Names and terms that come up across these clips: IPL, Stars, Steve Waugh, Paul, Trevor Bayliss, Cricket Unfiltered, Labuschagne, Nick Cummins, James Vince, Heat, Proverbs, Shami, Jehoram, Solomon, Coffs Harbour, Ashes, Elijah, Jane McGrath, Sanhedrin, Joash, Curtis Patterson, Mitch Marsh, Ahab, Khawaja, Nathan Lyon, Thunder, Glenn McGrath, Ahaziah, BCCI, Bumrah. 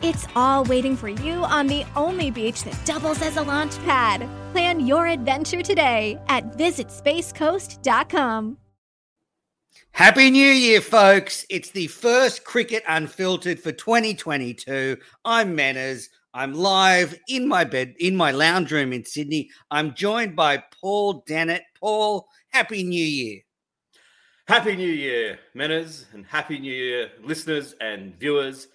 It's all waiting for you on the only beach that doubles as a launch pad. Plan your adventure today at visitspacecoast.com. Happy New Year, folks. It's the first Cricket Unfiltered for 2022. I'm Menners. I'm live in my bed, in my lounge room in Sydney. I'm joined by Paul Dennett. Paul, Happy New Year. Happy New Year, Menners, and Happy New Year, listeners and viewers.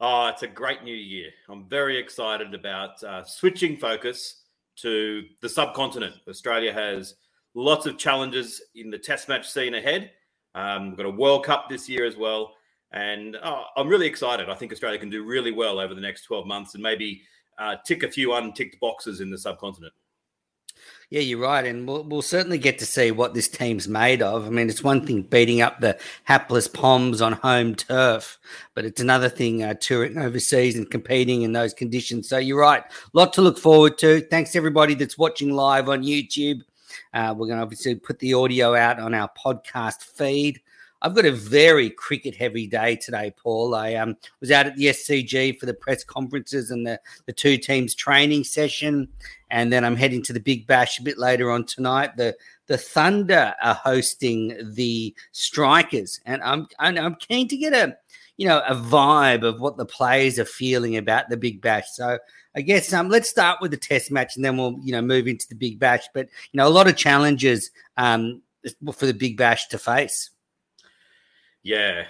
Oh, it's a great new year. I'm very excited about switching focus to the subcontinent. Australia has lots of challenges in the Test match scene ahead. We've got a World Cup this year as well. And I'm really excited. I think Australia can do really well over the next 12 months and maybe tick a few unticked boxes in the subcontinent. Yeah, you're right. And we'll certainly get to see what this team's made of. I mean, it's one thing beating up the hapless Poms on home turf, but it's another thing touring overseas and competing in those conditions. So you're right. A lot to look forward to. Thanks, everybody that's watching live on YouTube. We're going to obviously put the audio out on our podcast feed. I've got a very cricket-heavy day today, Paul. I was out at the SCG for the press conferences and the two teams training session, and then I'm heading to the Big Bash a bit later on tonight. The Thunder are hosting the Strikers, and I'm keen to get a vibe of what the players are feeling about the Big Bash. So I guess let's start with the Test match, and then we'll move into the Big Bash. But a lot of challenges for the Big Bash to face. Yeah,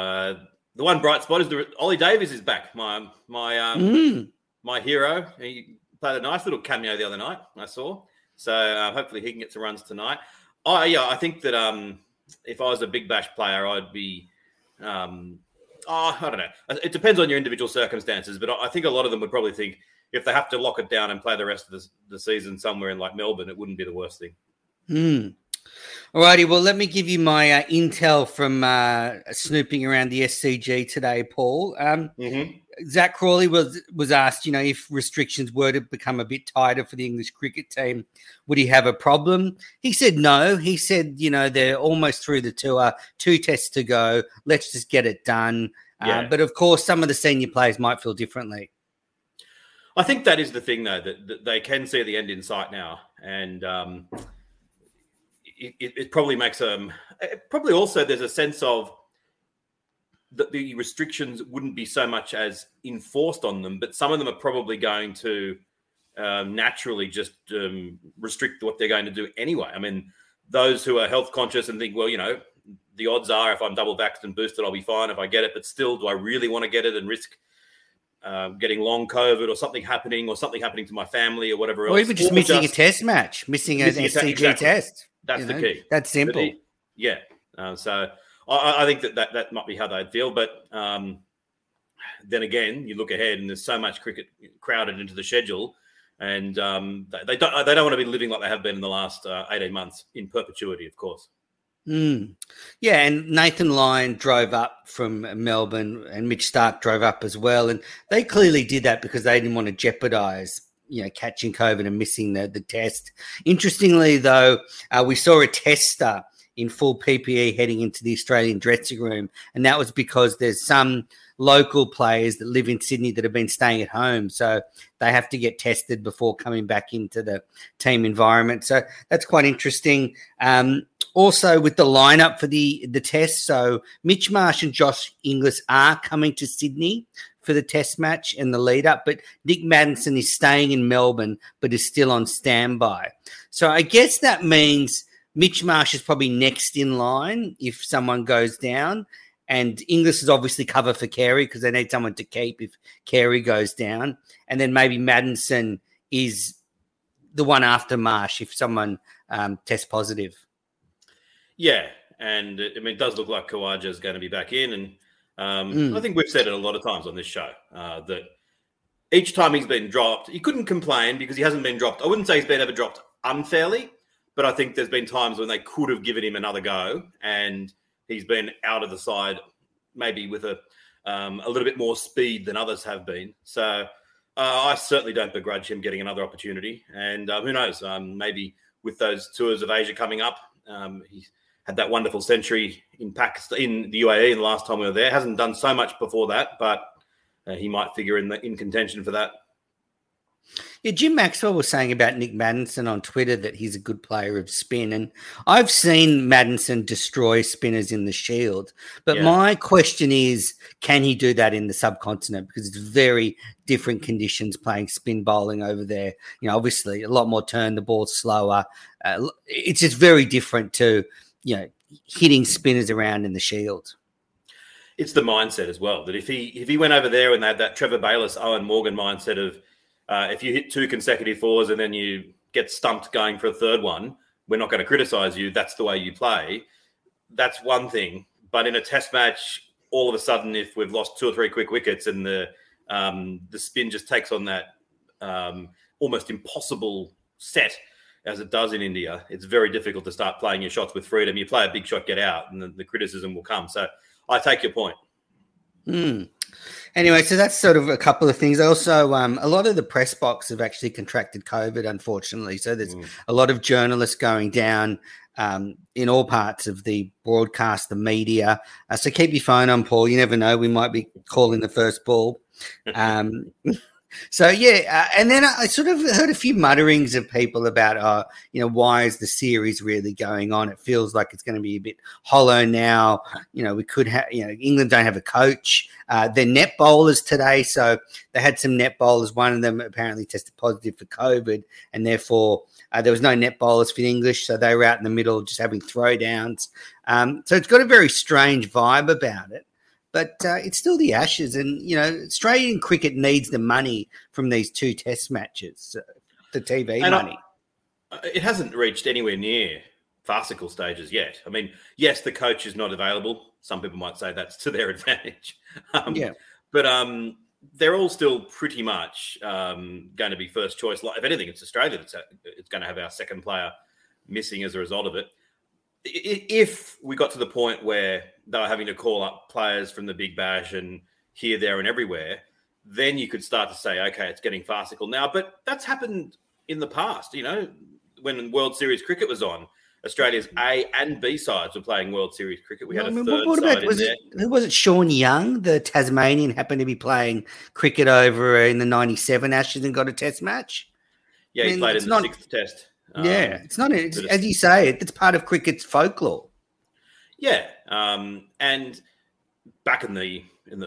the one bright spot is Ollie Davies is back. My hero. He played a nice little cameo the other night. I saw. So hopefully he can get some runs tonight. I think that if I was a Big Bash player, I'd be. I don't know. It depends on your individual circumstances, but I think a lot of them would probably think if they have to lock it down and play the rest of the season somewhere in like Melbourne, it wouldn't be the worst thing. Hmm. All righty, well, let me give you my intel from snooping around the SCG today, Paul. Zach Crawley was asked, if restrictions were to become a bit tighter for the English cricket team, would he have a problem? He said no. He said, they're almost through the tour, 2 tests to go. Let's just get it done. Yeah. But, of course, some of the senior players might feel differently. I think that is the thing, though, that they can see the end in sight now. And It probably makes them. Probably also there's a sense of that the restrictions wouldn't be so much as enforced on them, but some of them are probably going to naturally just restrict what they're going to do anyway. I mean, those who are health conscious and think, well, the odds are if I'm double vaxxed and boosted, I'll be fine if I get it. But still, do I really want to get it and risk getting long COVID or something happening to my family or whatever else? Or even just missing a test match, missing an SCG test. That's the key. That's simple. Yeah. So I think that might be how they'd feel. But then again, you look ahead and there's so much cricket crowded into the schedule, and they don't want to be living like they have been in the last 18 months in perpetuity, of course. Mm. Yeah, and Nathan Lyon drove up from Melbourne and Mitch Stark drove up as well. And they clearly did that because they didn't want to jeopardise catching COVID and missing the test. Interestingly, though, we saw a tester in full PPE heading into the Australian dressing room, and that was because there's some local players that live in Sydney that have been staying at home, so they have to get tested before coming back into the team environment. So that's quite interesting. Also with the lineup for the test, so Mitch Marsh and Josh Inglis are coming to Sydney for the test match and the lead-up, but Nick Maddinson is staying in Melbourne but is still on standby. So I guess that means Mitch Marsh is probably next in line if someone goes down, and Inglis is obviously cover for Carey because they need someone to keep if Carey goes down, and then maybe Maddinson is the one after Marsh if someone tests positive. Yeah, and it does look like Khawaja is going to be back in, and I think we've said it a lot of times on this show that each time he's been dropped, he couldn't complain because he hasn't been dropped. I wouldn't say he's been ever dropped unfairly, but I think there's been times when they could have given him another go and he's been out of the side maybe with a little bit more speed than others have been. So I certainly don't begrudge him getting another opportunity. And who knows, maybe with those tours of Asia coming up, he had that wonderful century in Pakistan, in the UAE, and the last time we were there. Hasn't done so much before that, but he might figure in contention for that. Yeah, Jim Maxwell was saying about Nick Maddinson on Twitter that he's a good player of spin, and I've seen Maddinson destroy spinners in the Shield, but my question is, can he do that in the subcontinent? Because it's very different conditions playing spin bowling over there. You know, obviously a lot more turn, the ball's slower. It's just very different to, you know, hitting spinners around in the Shield. It's the mindset as well, that if he went over there and they had that Trevor Bayliss, Owen Morgan mindset of, if you hit two consecutive fours and then you get stumped going for a third one, we're not going to criticise you. That's the way you play. That's one thing. But in a test match, all of a sudden, if we've lost two or three quick wickets and the spin just takes on that almost impossible set as it does in India, it's very difficult to start playing your shots with freedom. You play a big shot, get out, and the criticism will come. So I take your point. Mm. Anyway, so that's sort of a couple of things. Also, a lot of the press box have actually contracted COVID, unfortunately. So there's a lot of journalists going down in all parts of the broadcast, the media. So keep your phone on, Paul. You never know. We might be calling the first ball. So, yeah, and then I sort of heard a few mutterings of people about, you know, why is the series really going on? It feels like it's going to be a bit hollow now. You know, we could have, you know, England don't have a coach. They're net bowlers today, so they had some net bowlers. One of them apparently tested positive for COVID, and therefore there was no net bowlers for English, so they were out in the middle just having throwdowns. So it's got a very strange vibe about it. But it's still the Ashes, and, you know, Australian cricket needs the money from these two test matches, the TV and money. It hasn't reached anywhere near farcical stages yet. I mean, yes, the coach is not available. Some people might say that's to their advantage. But they're all still pretty much going to be first choice. If anything, it's Australia that's going to have our second player missing as a result of it. If we got to the point where they were having to call up players from the Big Bash and here, there and everywhere, then you could start to say, okay, it's getting farcical now. But that's happened in the past. You know, when World Series cricket was on, Australia's A and B sides were playing World Series cricket. We had a third side in there. Who was it? Sean Young, the Tasmanian, happened to be playing cricket over in the 97 Ashes and got a test match. Yeah, he played in the sixth test. Yeah, it's not, as you say, it's part of cricket's folklore. Yeah, and back in the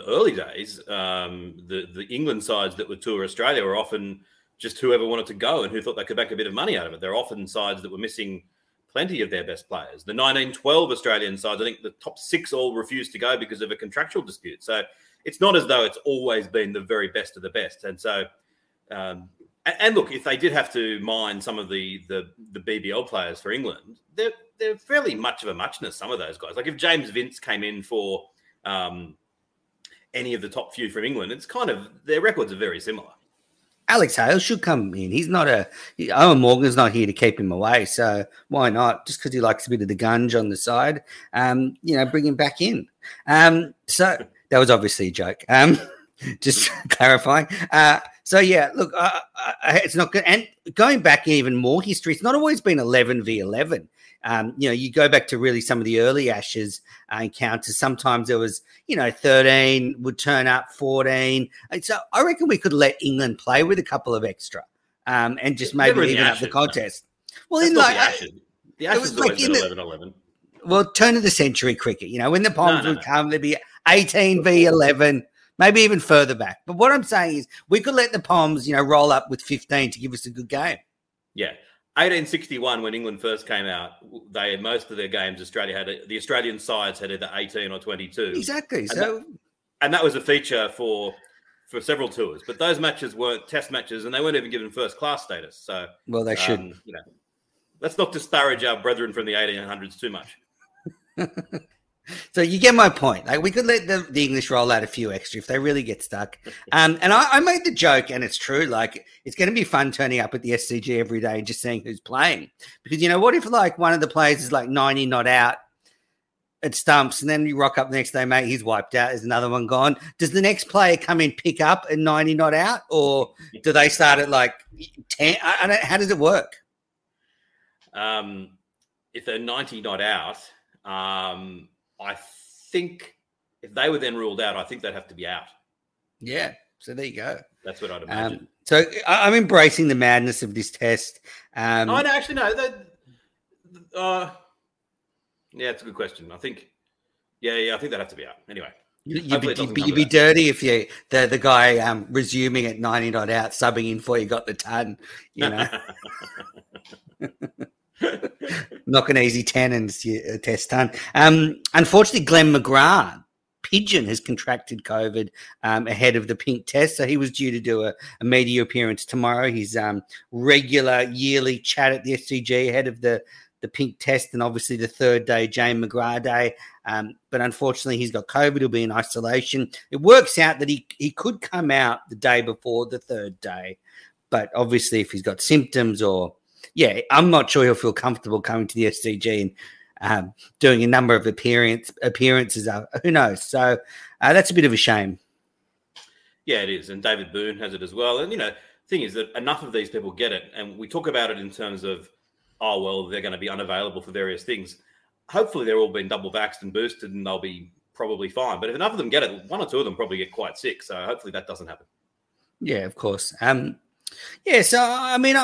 early days, the England sides that would tour Australia were often just whoever wanted to go and who thought they could make a bit of money out of it. They're often sides that were missing plenty of their best players. The 1912 Australian sides, I think the top six all refused to go because of a contractual dispute. So it's not as though it's always been the very best of the best. And so... And look, if they did have to mine some of the BBL players for England, they're fairly much of a muchness, some of those guys. Like if James Vince came in for any of the top few from England, it's kind of – their records are very similar. Alex Hale should come in. He's not Owen Morgan's not here to keep him away, so why not? Just because he likes a bit of the gunge on the side, you know, bring him back in. So that was obviously a joke. Just clarifying. So, yeah, look, it's not good. And going back even more history, it's not always been 11v11. You know, you go back to really some of the early Ashes encounters. Sometimes there was, you know, 13 would turn up, 14. And so I reckon we could let England play with a couple of extra and just maybe even up the contest. No. Well, that's in like... The Ashes was like in 11-11. Well, turn of the century cricket. You know, when the Poms would come, there'd be 18v11. Maybe even further back. But what I'm saying is we could let the Poms, you know, roll up with 15 to give us a good game. Yeah. 1861, when England first came out, they had most of their games, Australia had the Australian sides had either 18 or 22. Exactly. And that was a feature for several tours. But those matches weren't test matches and they weren't even given first-class status. So well, they shouldn't. You know, let's not disparage our brethren from the 1800s too much. So you get my point. Like, we could let the English roll out a few extra if they really get stuck. And I made the joke, and it's true. Like, it's going to be fun turning up at the SCG every day and just seeing who's playing. Because, you know, what if, like, one of the players is, like, 90 not out at stumps, and then you rock up the next day, mate, he's wiped out, there's another one gone. Does the next player come in, pick up, and 90 not out? Or do they start at, like, 10? I don't, how does it work? If they're 90 not out... I think if they were then ruled out, I think they'd have to be out. Yeah, so there you go. That's what I'd imagine. So I'm embracing the madness of this test. I don't actually know. Yeah, it's a good question. I think, I think they'd have to be out. Anyway, you'd be dirty if you the guy resuming at 90 not out, subbing in for you got the ton. You know. Knocking easy 10 and test ton. Unfortunately, Glenn McGrath, Pigeon, has contracted COVID ahead of the pink test. So he was due to do a media appearance tomorrow, his regular yearly chat at the SCG ahead of the pink test and obviously the third day, Jane McGrath Day. But unfortunately, he's got COVID. He'll be in isolation. It works out that he could come out the day before the third day. But obviously, if he's got symptoms or... Yeah, I'm not sure he'll feel comfortable coming to the SCG and doing a number of appearances. Who knows? So that's a bit of a shame. Yeah, it is. And David Boone has it as well. And, you know, the thing is that enough of these people get it. And we talk about it in terms of, oh, well, they're going to be unavailable for various things. Hopefully they're all been double vaxxed and boosted and they'll be probably fine. But if enough of them get it, one or two of them probably get quite sick. So hopefully that doesn't happen. Yeah, of course. So, I mean,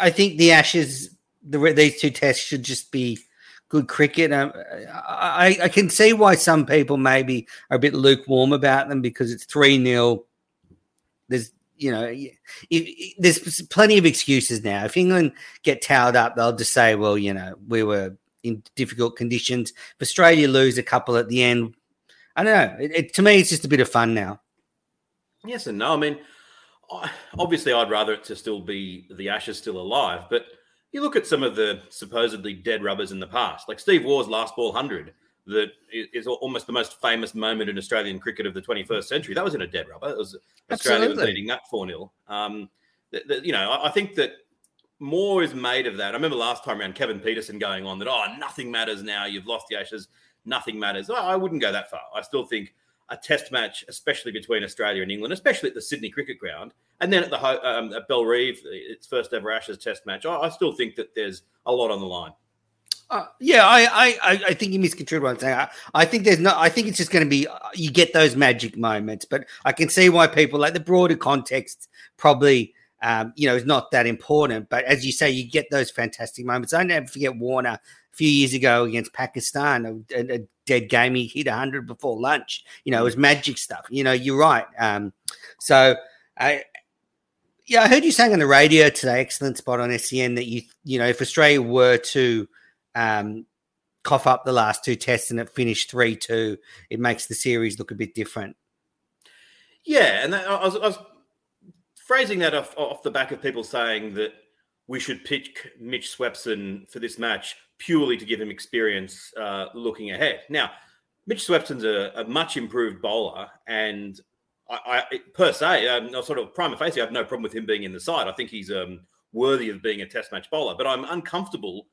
I think the Ashes, these two tests should just be good cricket. I can see why some people maybe are a bit lukewarm about them because it's 3-0. There's, you know, there's plenty of excuses now. If England get towed up, they'll just say, well, you know, we were in difficult conditions. If Australia lose a couple at the end, I don't know. To me, it's just a bit of fun now. Yes and no. I mean... Obviously, I'd rather it to still be the Ashes still alive, but you look at some of the supposedly dead rubbers in the past, like Steve Waugh last ball 100, that is almost the most famous moment in Australian cricket of the 21st century. That wasn't a dead rubber. It was Australia was leading that 4-0. You know, I think that more is made of that. I remember last time around Kevin Peterson going on that, nothing matters now. You've lost the Ashes. Nothing matters. I wouldn't go that far. I still think a test match, especially between Australia and England, especially at the Sydney Cricket Ground, and then at the at Belrive, its first ever Ashes test match, I still think that there's a lot on the line. I think you misconstrued what I'm saying. I think there's no. I think it's just going to be you get those magic moments, but I can see why people like the broader context probably is not that important. But as you say, you get those fantastic moments. I never forget Warner a few years ago against Pakistan. A dead game, he hit 100 before lunch. You know, it was magic stuff. You know, you're right. I heard you saying on the radio today, excellent spot on SCN, that you know, if Australia were to cough up the last two tests and it finished 3-2, it makes the series look a bit different. Yeah, and that, I was phrasing that off the back of people saying that we should pick Mitch Swepson for this match purely to give him experience looking ahead. Now, Mitch Swepson's a much improved bowler, and I per se, sort of prima facie, I have no problem with him being in the side. I think he's worthy of being a test match bowler, but I'm uncomfortable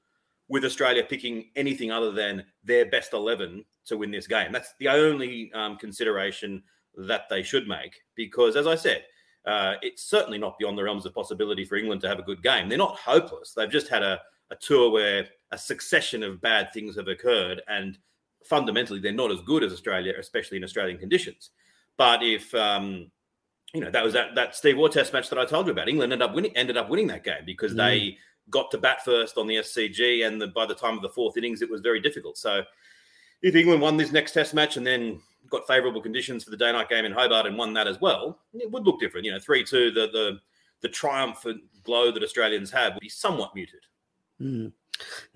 with Australia picking anything other than their best 11 to win this game. That's the only consideration that they should make because, as I said, it's certainly not beyond the realms of possibility for England to have a good game. They're not hopeless. They've just had a tour where a succession of bad things have occurred, and fundamentally they're not as good as Australia, especially in Australian conditions. But if that was that Steve Waugh test match that I told you about, England ended up winning that game because they got to bat first on the SCG, and by the time of the fourth innings, it was very difficult. So if England won this next test match and then got favourable conditions for the day-night game in Hobart and won that as well, it would look different. You know, 3-2, the triumphant glow that Australians have would be somewhat muted. Mm.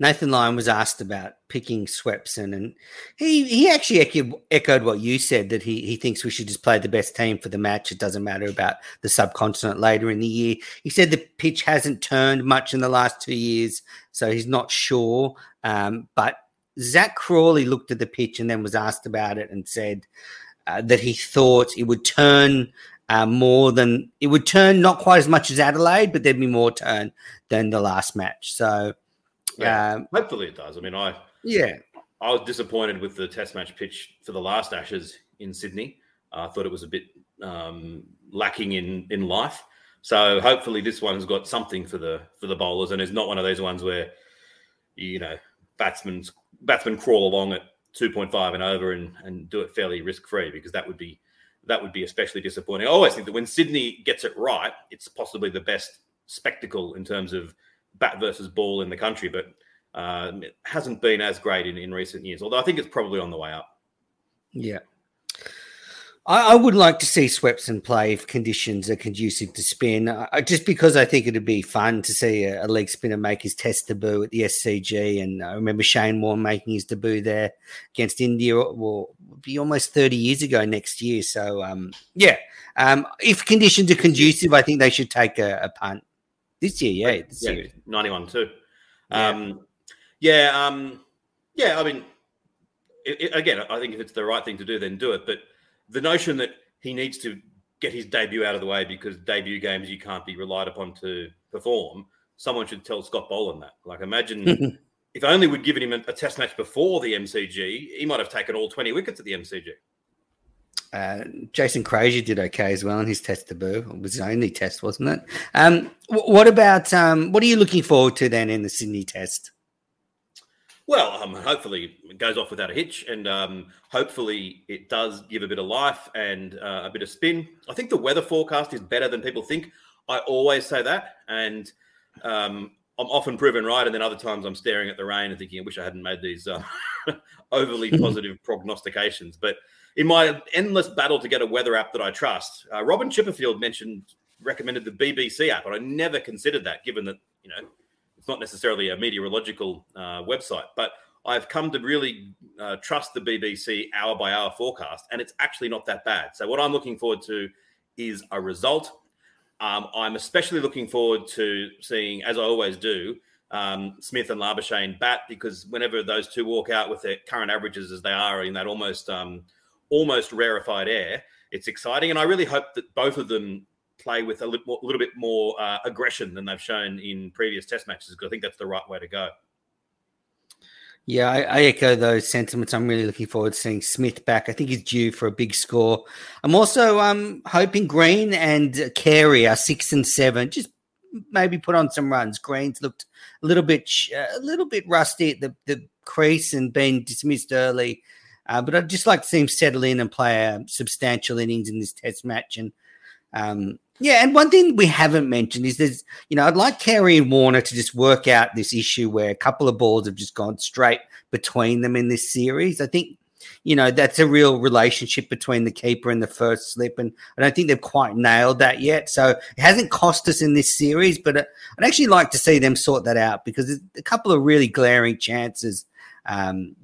Nathan Lyon was asked about picking Swepson, and he actually echoed what you said, that he thinks we should just play the best team for the match. It doesn't matter about the subcontinent later in the year. He said the pitch hasn't turned much in the last 2 years, so he's not sure, but Zach Crawley looked at the pitch and then was asked about it and said that he thought it would turn more than – it would turn not quite as much as Adelaide, but there'd be more turn than the last match. So, yeah, hopefully it does. I mean, I was disappointed with the Test match pitch for the last Ashes in Sydney. I thought it was a bit lacking in life. So hopefully this one's got something for the bowlers, and it's not one of those ones where, you know, batsmen crawl along at 2.5 and over and do it fairly risk-free, because that would be especially disappointing. I always think that when Sydney gets it right, it's possibly the best spectacle in terms of bat versus ball in the country, but it hasn't been as great in recent years, although I think it's probably on the way up. Yeah. I would like to see Swepson play if conditions are conducive to spin, just because I think it'd be fun to see a leg spinner make his Test debut at the SCG. And I remember Shane Warne making his debut there against India, well, it'll be almost 30 years ago next year. So, if conditions are conducive, I think they should take a punt this year. Yeah, this year. 91 too. I mean, again, I think if it's the right thing to do, then do it. But the notion that he needs to get his debut out of the way because debut games you can't be relied upon to perform, someone should tell Scott Boland that. Like, imagine if only we'd given him a Test match before the MCG, he might have taken all 20 wickets at the MCG. Jason Crozier did okay as well in his Test debut. It was his only Test, wasn't it? What about what are you looking forward to then in the Sydney Test? Well, hopefully it goes off without a hitch, and hopefully it does give a bit of life and a bit of spin. I think the weather forecast is better than people think. I always say that, and I'm often proven right, and then other times I'm staring at the rain and thinking, I wish I hadn't made these overly positive prognostications. But in my endless battle to get a weather app that I trust, Robin Chipperfield recommended the BBC app, and I never considered that, given that, you know, not necessarily a meteorological website, but I've come to really trust the BBC hour-by-hour forecast, and it's actually not that bad. So what I'm looking forward to is a result. I'm especially looking forward to seeing, as I always do, Smith and Labuschagne bat, because whenever those two walk out with their current averages as they are in that almost rarefied air, it's exciting. And I really hope that both of them play with a little bit more aggression than they've shown in previous Test matches, because I think that's the right way to go. Yeah, I echo those sentiments. I'm really looking forward to seeing Smith back. I think he's due for a big score. I'm also hoping Green and Carey are 6 and 7. Just maybe put on some runs. Green's looked a little bit rusty at the crease and been dismissed early, but I'd just like to see him settle in and play a substantial innings in this Test match. And and one thing we haven't mentioned is there's, you know, I'd like Carey and Warner to just work out this issue where a couple of balls have just gone straight between them in this series. I think, you know, that's a real relationship between the keeper and the first slip, and I don't think they've quite nailed that yet. So it hasn't cost us in this series, but I'd actually like to see them sort that out, because a couple of really glaring chances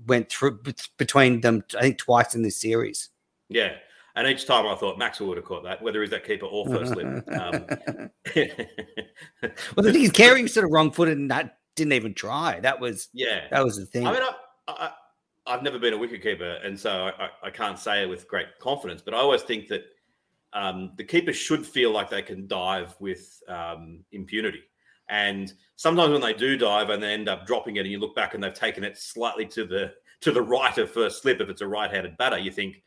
went through between them, I think, twice in this series. Yeah. And each time I thought Maxwell would have caught that, whether he's that keeper or first slip. Well, the thing is, Carey was sort of wrong-footed and that didn't even try. That was the thing. I mean, I've never been a wicketkeeper, and so I can't say it with great confidence, but I always think that the keeper should feel like they can dive with impunity. And sometimes when they do dive and they end up dropping it, and you look back and they've taken it slightly to the right of first slip, if it's a right-handed batter, you think,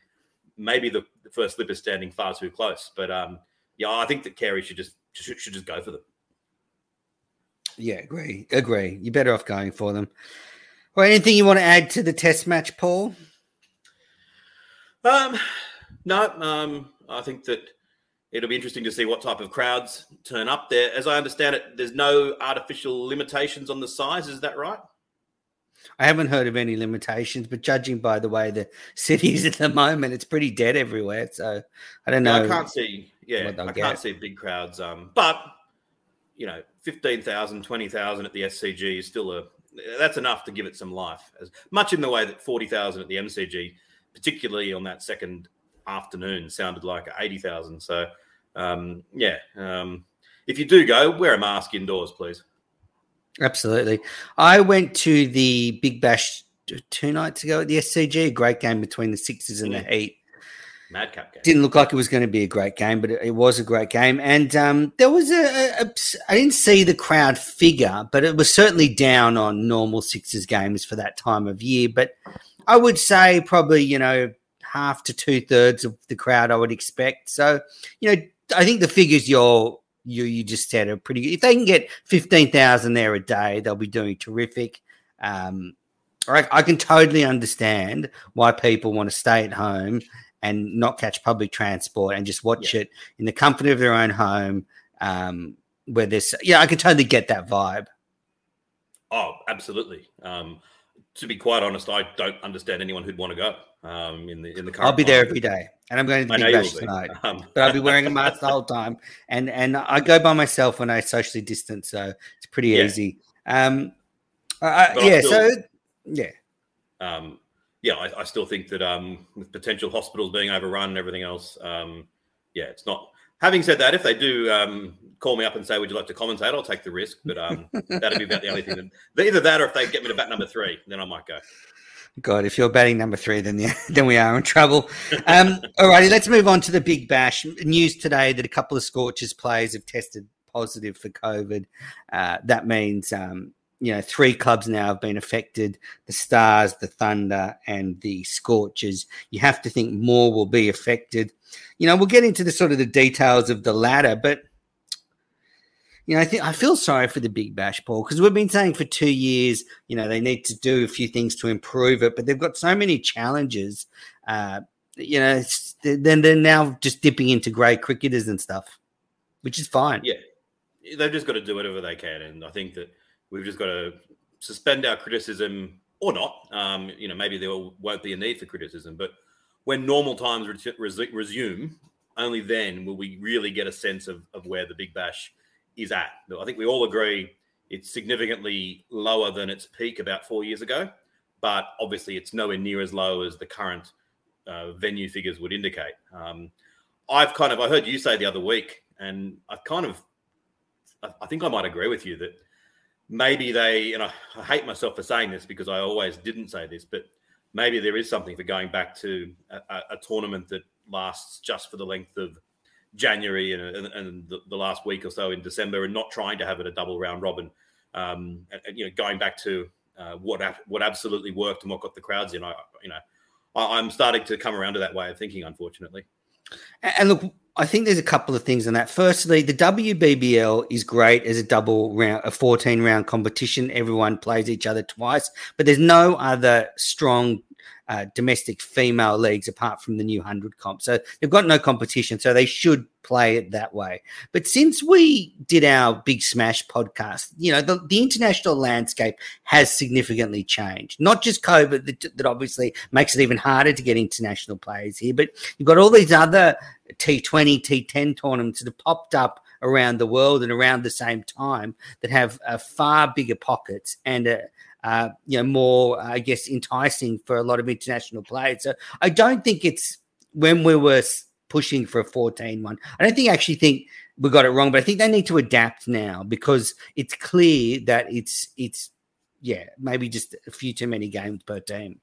maybe the first slip is standing far too close, but I think that Carey should just go for them. Yeah, agree. You're better off going for them. Or anything you want to add to the Test match, Paul? No. I think that it'll be interesting to see what type of crowds turn up there. As I understand it, there's no artificial limitations on the size. Is that right? I haven't heard of any limitations, but judging by the way the city is at the moment, it's pretty dead everywhere. So I don't know. I can't see big crowds. But, you know, 15,000, 20,000 at the SCG is still that's enough to give it some life. As much in the way that 40,000 at the MCG, particularly on that second afternoon, sounded like 80,000. So, if you do go, wear a mask indoors, please. Absolutely. I went to the Big Bash two nights ago at the SCG. A great game between the Sixers and the Heat. Madcap game. Didn't look like it was going to be a great game, but it was a great game. And there was I didn't see the crowd figure, but it was certainly down on normal Sixers games for that time of year. But I would say probably, you know, half to two-thirds of the crowd I would expect. So, you know, I think the figures you just said are pretty good. If they can get 15,000 there a day, they'll be doing terrific. I can totally understand why people want to stay at home and not catch public transport and just watch it in the comfort of their own home. I can totally get that vibe. Oh, absolutely. To be quite honest, I don't understand anyone who'd want to go in the car. I'll be there every day, and I'm going to the Big Bash tonight. But I'll be wearing a mask the whole time, and I go by myself when I socially distance, so it's pretty easy. I still think that with potential hospitals being overrun and everything else, it's not. Having said that, if they do call me up and say, would you like to commentate, I'll take the risk. But that'd be about the only thing. Either that or if they get me to bat number three, then I might go. God, if you're batting number three, then we are in trouble. All righty, let's move on to the Big Bash. News today that a couple of Scorchers players have tested positive for COVID. That means, three clubs now have been affected, the Stars, the Thunder, and the Scorchers. You have to think more will be affected. You know, we'll get into the sort of the details of the latter, but, you know, I feel sorry for the Big Bash, Paul, because we've been saying for 2 years, you know, they need to do a few things to improve it, but they've got so many challenges. You know, they're now just dipping into grey cricketers and stuff, which is fine. Yeah, they've just got to do whatever they can, and I think that we've just got to suspend our criticism or not. Maybe there won't be a need for criticism, but when normal times resume, only then will we really get a sense of where the Big Bash is at. I think we all agree it's significantly lower than its peak about 4 years ago, but obviously it's nowhere near as low as the current venue figures would indicate. I heard you say the other week, and I think I might agree with you that maybe they, and I hate myself for saying this because I always didn't say this, but maybe there is something for going back to a tournament that lasts just for the length of January and the last week or so in December, and not trying to have it a double round robin. Going back to what absolutely worked and what got the crowds in. I'm starting to come around to that way of thinking, unfortunately. And look, I think there's a couple of things on that. Firstly, the WBBL is great as a double round, a 14-round competition. Everyone plays each other twice, but there's no other strong domestic female leagues apart from the new 100 comp. So they've got no competition, so they should play it that way. But since we did our Big Smash podcast, you know, the international landscape has significantly changed. Not just COVID that obviously makes it even harder to get international players here, but you've got all these other T20, T10 tournaments that have popped up around the world and around the same time that have far bigger pockets and more, I guess, enticing for a lot of international players. So I don't think it's when we were pushing for a 14 one. I don't think we got it wrong, but I think they need to adapt now because it's clear that it's maybe just a few too many games per team.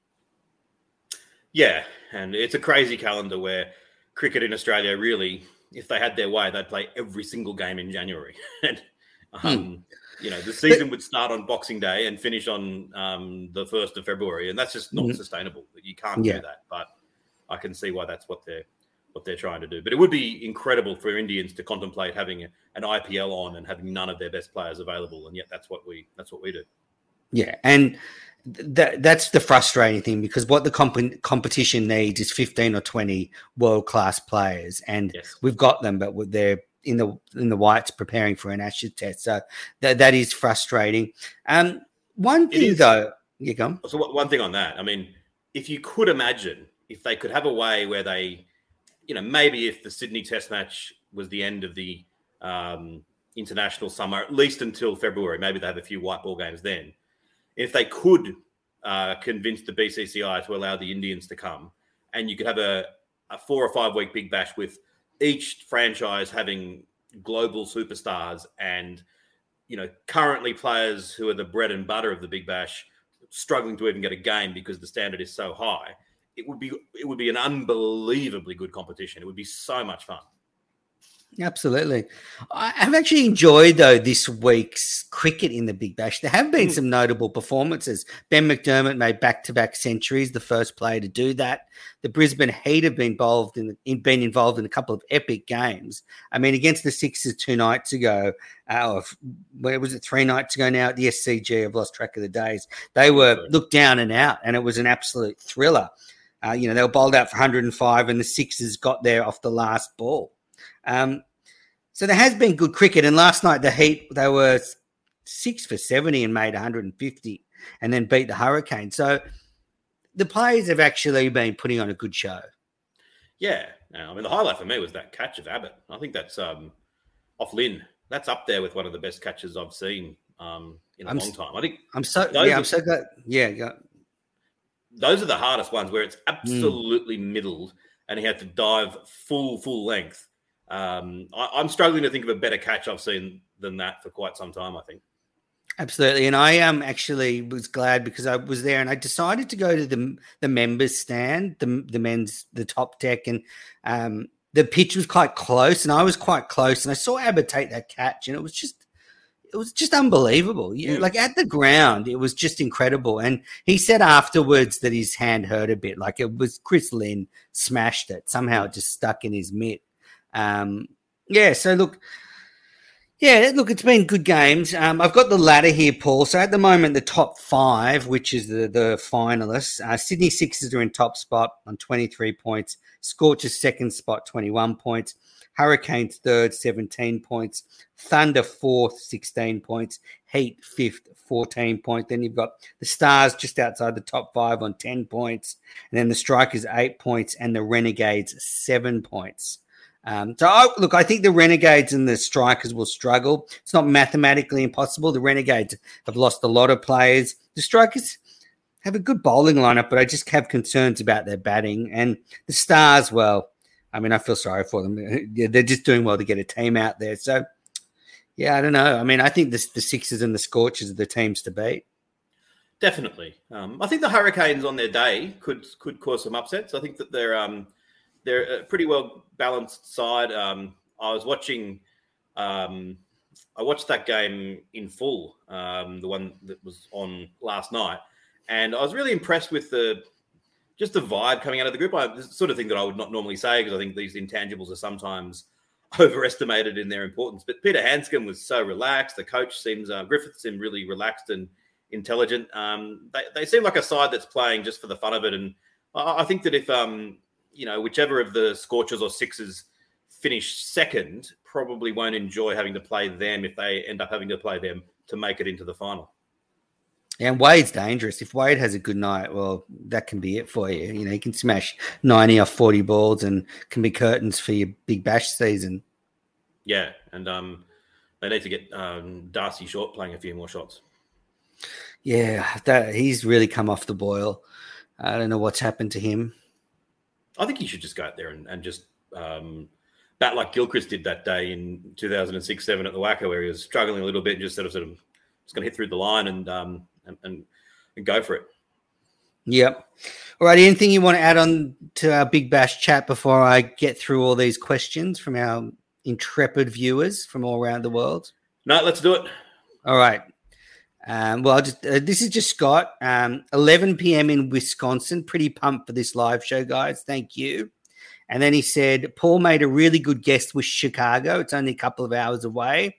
Yeah, and it's a crazy calendar where cricket in Australia really, if they had their way, they'd play every single game in January. And, the season would start on Boxing Day and finish on the 1st of February, and that's just not sustainable. You can't do that, but I can see why that's what they're trying to do. But it would be incredible for Indians to contemplate having an IPL on and having none of their best players available, and yet that's what we do. Yeah, and that's the frustrating thing because what the competition needs is 15 or 20 world-class players, and we've got them, but they're in the whites preparing for an Ashes test. So that is frustrating. One thing though, you go. So one thing on that, I mean, if you could imagine if they could have a way where they, maybe if the Sydney test match was the end of the international summer, at least until February, maybe they have a few white ball games then. If they could convince the BCCI to allow the Indians to come and you could have a 4 or 5 week Big Bash with each franchise having global superstars and, currently players who are the bread and butter of the Big Bash struggling to even get a game because the standard is so high, it would be an unbelievably good competition. It would be so much fun. Absolutely. I've actually enjoyed, though, this week's cricket in the Big Bash. There have been some notable performances. Ben McDermott made back-to-back centuries, the first player to do that. The Brisbane Heat have been involved in a couple of epic games. I mean, against the Sixers 2 nights ago, or was it 3 nights ago now at the SCG? I've lost track of the days. They were looked down and out, and it was an absolute thriller. They were bowled out for 105, and the Sixers got there off the last ball. So there has been good cricket, and last night the Heat, they were 6 for 70 and made 150 and then beat the Hurricanes. So the players have actually been putting on a good show. Yeah. I mean, the highlight for me was that catch of Abbott. I think that's off Lynn. That's up there with one of the best catches I've seen in a long time. I think I'm so glad. Yeah. Those are the hardest ones where it's absolutely middled and he had to dive full length. I'm struggling to think of a better catch I've seen than that for quite some time, I think. Absolutely. And I actually was glad because I was there and I decided to go to the members stand, the top deck, and the pitch was quite close and I was quite close and I saw Abbott take that catch and it was just unbelievable. You know, like at the ground, it was just incredible. And he said afterwards that his hand hurt a bit. Like it was Chris Lynn smashed it. Somehow it just stuck in his mitt. So it's been good games. I've got the ladder here, Paul. So at the moment, the top 5, which is the finalists, Sydney Sixers are in top spot on 23 points, Scorchers second spot, 21 points, Hurricanes third, 17 points, Thunder fourth, 16 points, Heat fifth, 14 points. Then you've got the Stars just outside the top 5 on 10 points, and then the Strikers 8 points and the Renegades 7 points. I think the Renegades and the Strikers will struggle. It's not mathematically impossible. The Renegades have lost a lot of players. The Strikers have a good bowling lineup, but I just have concerns about their batting. And the Stars, well, I mean, I feel sorry for them. They're just doing well to get a team out there. So, yeah, I don't know. I mean, I think the Sixers and the Scorchers are the teams to beat. Definitely. I think the Hurricanes on their day could cause some upsets. I think that they're a pretty well-balanced side. I watched that game in full, the one that was on last night, and I was really impressed with the vibe coming out of the group. This is the sort of thing that I would not normally say because I think these intangibles are sometimes overestimated in their importance. But Peter Hanscom was so relaxed. The coach Griffith seemed really relaxed and intelligent. They seem like a side that's playing just for the fun of it, and I think that if... whichever of the Scorchers or Sixers finish second probably won't enjoy having to play them if they end up having to play them to make it into the final. And Wade's dangerous. If Wade has a good night, well, that can be it for you. You know, he can smash 90 off 40 balls and can be curtains for your Big Bash season. Yeah, and they need to get Darcy Short playing a few more shots. Yeah, he's really come off the boil. I don't know what's happened to him. I think he should just go out there and just bat like Gilchrist did that day in 2006-07 at the Wacker, where he was struggling a little bit and just sort of just going to hit through the line and go for it. Yep. All right. Anything you want to add on to our Big Bash chat before I get through all these questions from our intrepid viewers from all around the world? No, let's do it. All right. This is just Scott, 11 p.m. in Wisconsin. Pretty pumped for this live show, guys. Thank you. And then he said, Paul made a really good guest with Chicago. It's only a couple of hours away.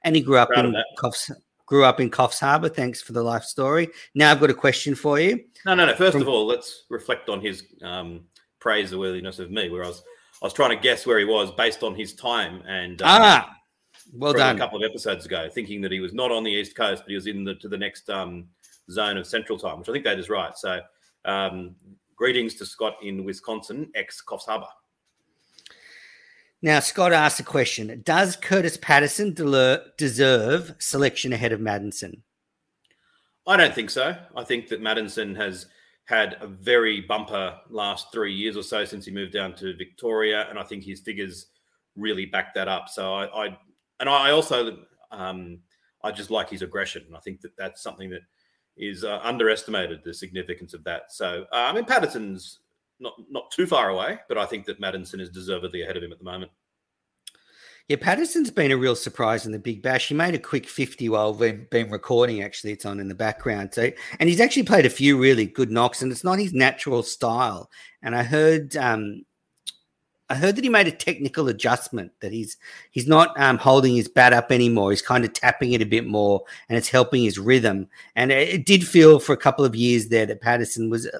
And he grew up in Coffs Harbour. Thanks for the life story. Now I've got a question for you. No. First of all, let's reflect on his praiseworthiness of me, where I was trying to guess where he was based on his time and well done. A couple of episodes ago, thinking that he was not on the East Coast, but he was to the next zone of Central Time, which I think that is right. So greetings to Scott in Wisconsin, ex-Coffs Harbour. Now, Scott asked a question. Does Curtis Patterson deserve selection ahead of Maddinson? I don't think so. I think that Maddinson has had a very bumper last 3 years or so since he moved down to Victoria, and I think his figures really back that up. So I also just like his aggression. And I think that that's something that is underestimated the significance of that. So, I mean, Patterson's not too far away, but I think that Maddinson is deservedly ahead of him at the moment. Yeah, Patterson's been a real surprise in the Big Bash. He made a quick 50 while we've been recording, actually. It's on in the background. So, and he's actually played a few really good knocks, and it's not his natural style. And I heard that he made a technical adjustment, that he's not holding his bat up anymore. He's kind of tapping it a bit more, and it's helping his rhythm. And it did feel for a couple of years there that Patterson was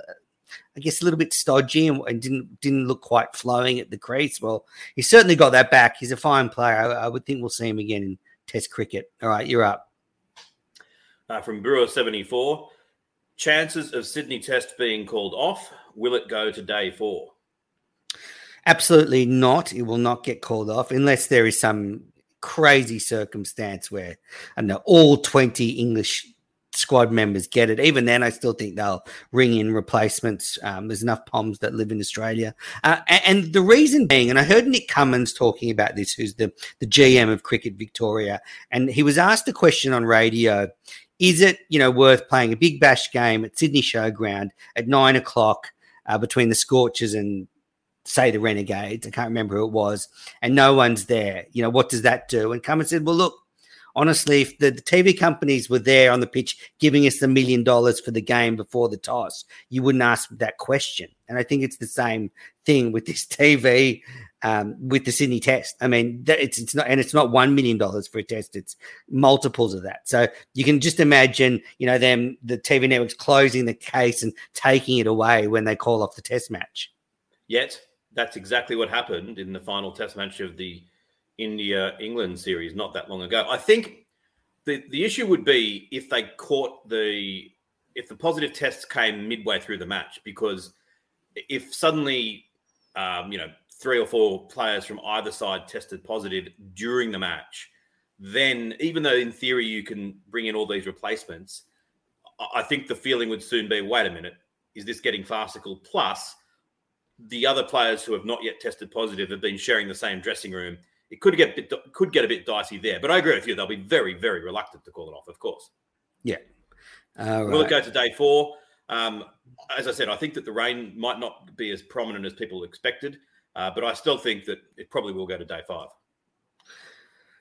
I guess a little bit stodgy and didn't look quite flowing at the crease. Well, he's certainly got that back. He's a fine player. I would think we'll see him again in Test cricket. All right, you're up. From Brewer 74, chances of Sydney Test being called off, will it go to day 4? Absolutely not. It will not get called off unless there is some crazy circumstance where, I don't know, all 20 English squad members get it. Even then, I still think they'll ring in replacements. There's enough POMs that live in Australia. And the reason being, and I heard Nick Cummins talking about this, who's the GM of Cricket Victoria, and he was asked a question on radio, is it, worth playing a Big Bash game at Sydney Showground at 9:00 between the Scorchers and, say, the Renegades? I can't remember who it was. And no one's there. What does that do? And Cummins said, well, look, honestly, if the TV companies were there on the pitch giving us the $1 million for the game before the toss, you wouldn't ask that question. And I think it's the same thing with this TV, with the Sydney Test. I mean, it's not, and it's not $1 million for a Test. It's multiples of that. So you can just imagine, them, the TV networks closing the case and taking it away when they call off the Test match. Yet that's exactly what happened in the final Test match of the India-England series not that long ago. I think the issue would be if they caught if the positive tests came midway through the match, because if suddenly, 3 or 4 players from either side tested positive during the match, then even though in theory you can bring in all these replacements, I think the feeling would soon be, wait a minute, is this getting farcical? Plus, the other players who have not yet tested positive have been sharing the same dressing room. It could get a bit dicey there, but I agree with you. They'll be very, very reluctant to call it off, of course. Yeah. All right. Will it go to day 4? As I said, I think that the rain might not be as prominent as people expected, but I still think that it probably will go to day 5.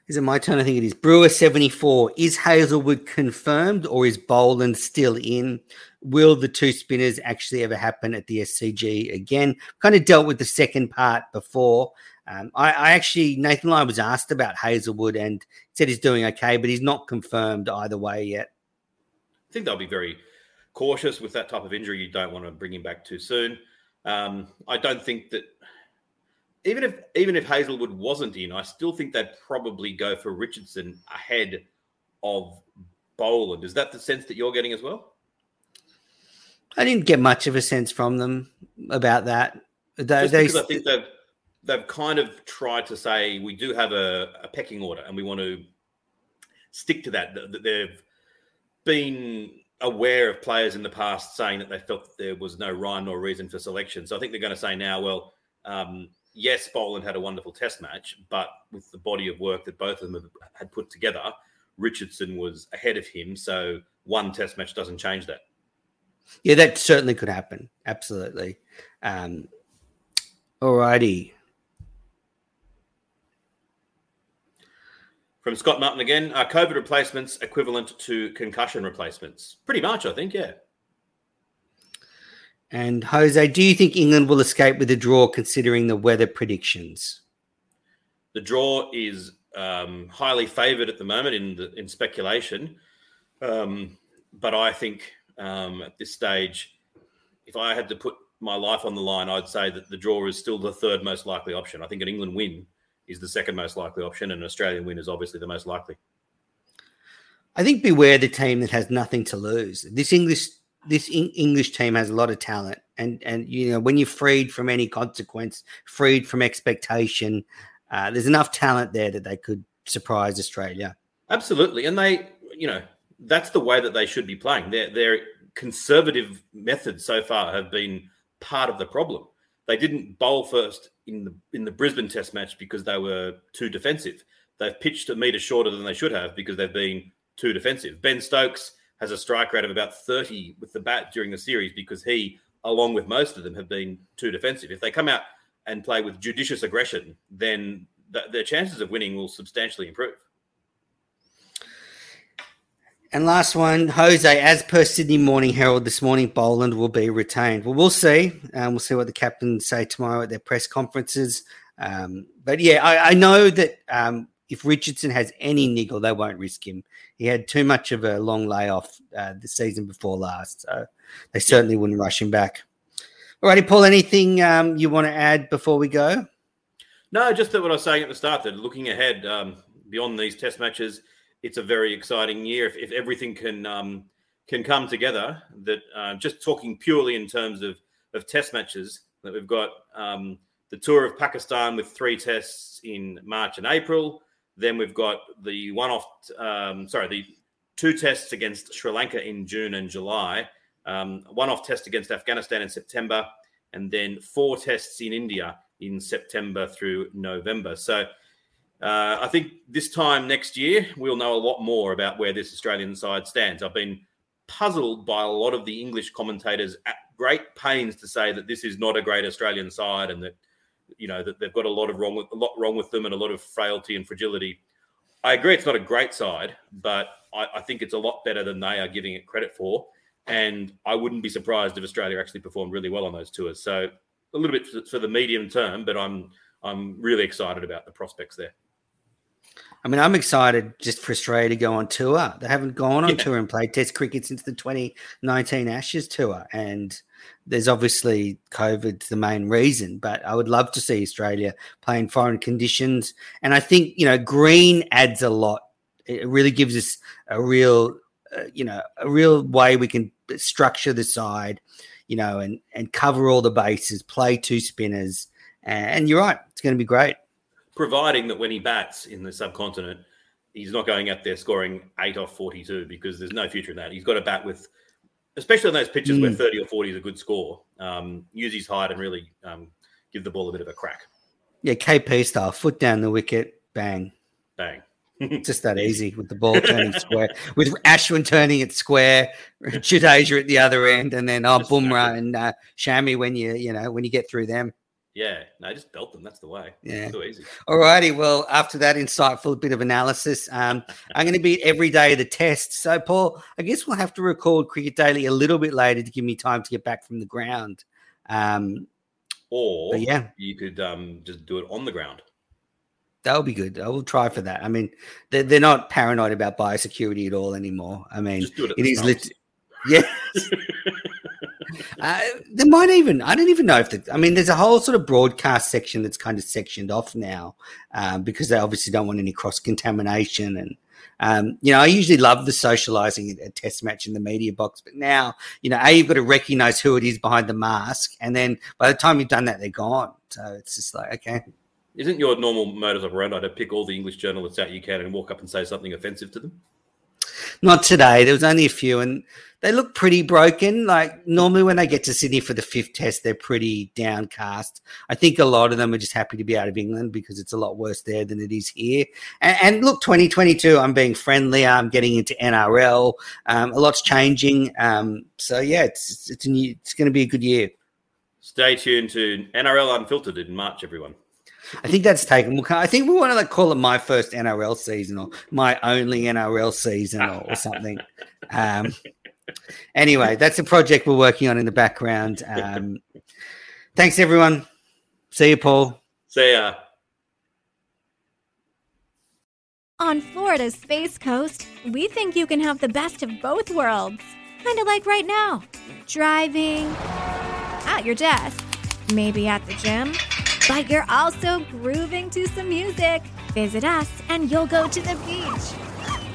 Is it my turn? I think it is. Brewer 74. Is Hazelwood confirmed or is Boland still in? Will the 2 spinners actually ever happen at the SCG again? Kind of dealt with the second part before. I actually, Nathan Lyon was asked about Hazelwood and said he's doing okay, but he's not confirmed either way yet. I think they'll be very cautious with that type of injury. You don't want to bring him back too soon. I don't think that even if Hazelwood wasn't in, I still think they'd probably go for Richardson ahead of Boland. Is that the sense that you're getting as well? I didn't get much of a sense from them about that. I think they've kind of tried to say we do have a pecking order and we want to stick to that. They've been aware of players in the past saying that they felt that there was no rhyme or reason for selection. So I think they're going to say now, well, yes, Boland had a wonderful Test match, but with the body of work that both of them had put together, Richardson was ahead of him. So one Test match doesn't change that. Yeah, that certainly could happen. Absolutely. All righty. From Scott Martin again, are COVID replacements equivalent to concussion replacements? Pretty much, I think, yeah. And Jose, do you think England will escape with a draw considering the weather predictions? The draw is highly favoured at the moment in speculation. But I think at this stage, if I had to put my life on the line, I'd say that the draw is still the third most likely option. I think an England win is the second most likely option, and an Australian win is obviously the most likely. I think beware the team that has nothing to lose. This English team has a lot of talent, and when you're freed from any consequence, freed from expectation, there's enough talent there that they could surprise Australia. Absolutely, and they, that's the way that they should be playing. Their conservative methods so far have been part of the problem. They didn't bowl first in the Brisbane Test match because they were too defensive. They've pitched a metre shorter than they should have because they've been too defensive. Ben Stokes has a strike rate of about 30 with the bat during the series because he, along with most of them, have been too defensive. If they come out and play with judicious aggression, then their chances of winning will substantially improve. And last one, Jose, as per Sydney Morning Herald this morning, Boland will be retained. Well, we'll see. We'll see what the captains say tomorrow at their press conferences. But, yeah, I know that if Richardson has any niggle, they won't risk him. He had too much of a long layoff the season before last, so they certainly wouldn't rush him back. All righty, Paul, anything you want to add before we go? No, just that what I was saying at the start, that looking ahead beyond these test matches, it's a very exciting year. If everything can come together, that just talking purely in terms of test matches, that we've got the tour of Pakistan with 3 tests in March and April. Then we've got the 2 tests against Sri Lanka in June and July, one-off test against Afghanistan in September, and then 4 tests in India in September through November. So I think this time next year, we'll know a lot more about where this Australian side stands. I've been puzzled by a lot of the English commentators at great pains to say that this is not a great Australian side and that, you know, that they've got a lot wrong with them and a lot of frailty and fragility. I agree it's not a great side, but I think it's a lot better than they are giving it credit for. And I wouldn't be surprised if Australia actually performed really well on those tours. So a little bit for the medium term, but I'm really excited about the prospects there. I mean, I'm excited just for Australia to go on tour. They haven't gone on tour and played Test cricket since the 2019 Ashes tour. And there's obviously COVID's the main reason, but I would love to see Australia play in foreign conditions. And I think, you know, Green adds a lot. It really gives us a real way we can structure the side, you know, and cover all the bases, play 2 spinners. And you're right, it's going to be great. Providing that when he bats in the subcontinent, he's not going out there scoring 8 off 42 because there's no future in that. He's got to bat with, especially on those pitches where 30 or 40 is a good score, use his height and really give the ball a bit of a crack. Yeah, KP style, foot down the wicket, bang. Bang. Just that easy with the ball turning square, with Ashwin turning it square, Jadeja at the other end, and then Bumrah and Shami when you get through them. Yeah, no, just belt them. That's the way. Yeah. It's so easy. All righty. Well, after that insightful bit of analysis, I'm going to be every day the test. So, Paul, I guess we'll have to record Cricket Daily a little bit later to give me time to get back from the ground. You could just do it on the ground. That would be good. I will try for that. I mean, they're not paranoid about biosecurity at all anymore. I mean, just do it is literally. Yes. They might even, I don't even know if there's a whole sort of broadcast section that's kind of sectioned off now because they obviously don't want any cross-contamination. And, you know, I usually love the socialising at a test match in the media box. But now, you know, you've got to recognise who it is behind the mask. And then by the time you've done that, they're gone. So it's just like, okay. Isn't your normal modus operandi to pick all the English journalists out you can and walk up and say something offensive to them? Not today. There was only a few, and they look pretty broken. Like normally when they get to Sydney for the 5th test, they're pretty downcast. I think a lot of them are just happy to be out of England because it's a lot worse there than it is here. And look, 2022, I'm being friendlier. I'm getting into NRL. A lot's changing. So, yeah, it's going to be a good year. Stay tuned to NRL Unfiltered in March, everyone. I think that's taken. I think we want to call it my first NRL season or my only NRL season or something. Anyway, that's a project we're working on in the background. Thanks, everyone. See you, Paul. See ya. On Florida's Space Coast, we think you can have the best of both worlds. Kind of like right now. Driving, at your desk, maybe at the gym. But you're also grooving to some music. Visit us and you'll go to the beach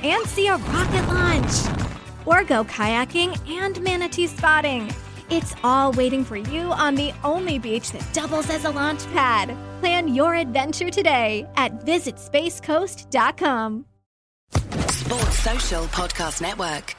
and see a rocket launch or go kayaking and manatee spotting. It's all waiting for you on the only beach that doubles as a launch pad. Plan your adventure today at visitspacecoast.com. Sports Social Podcast Network.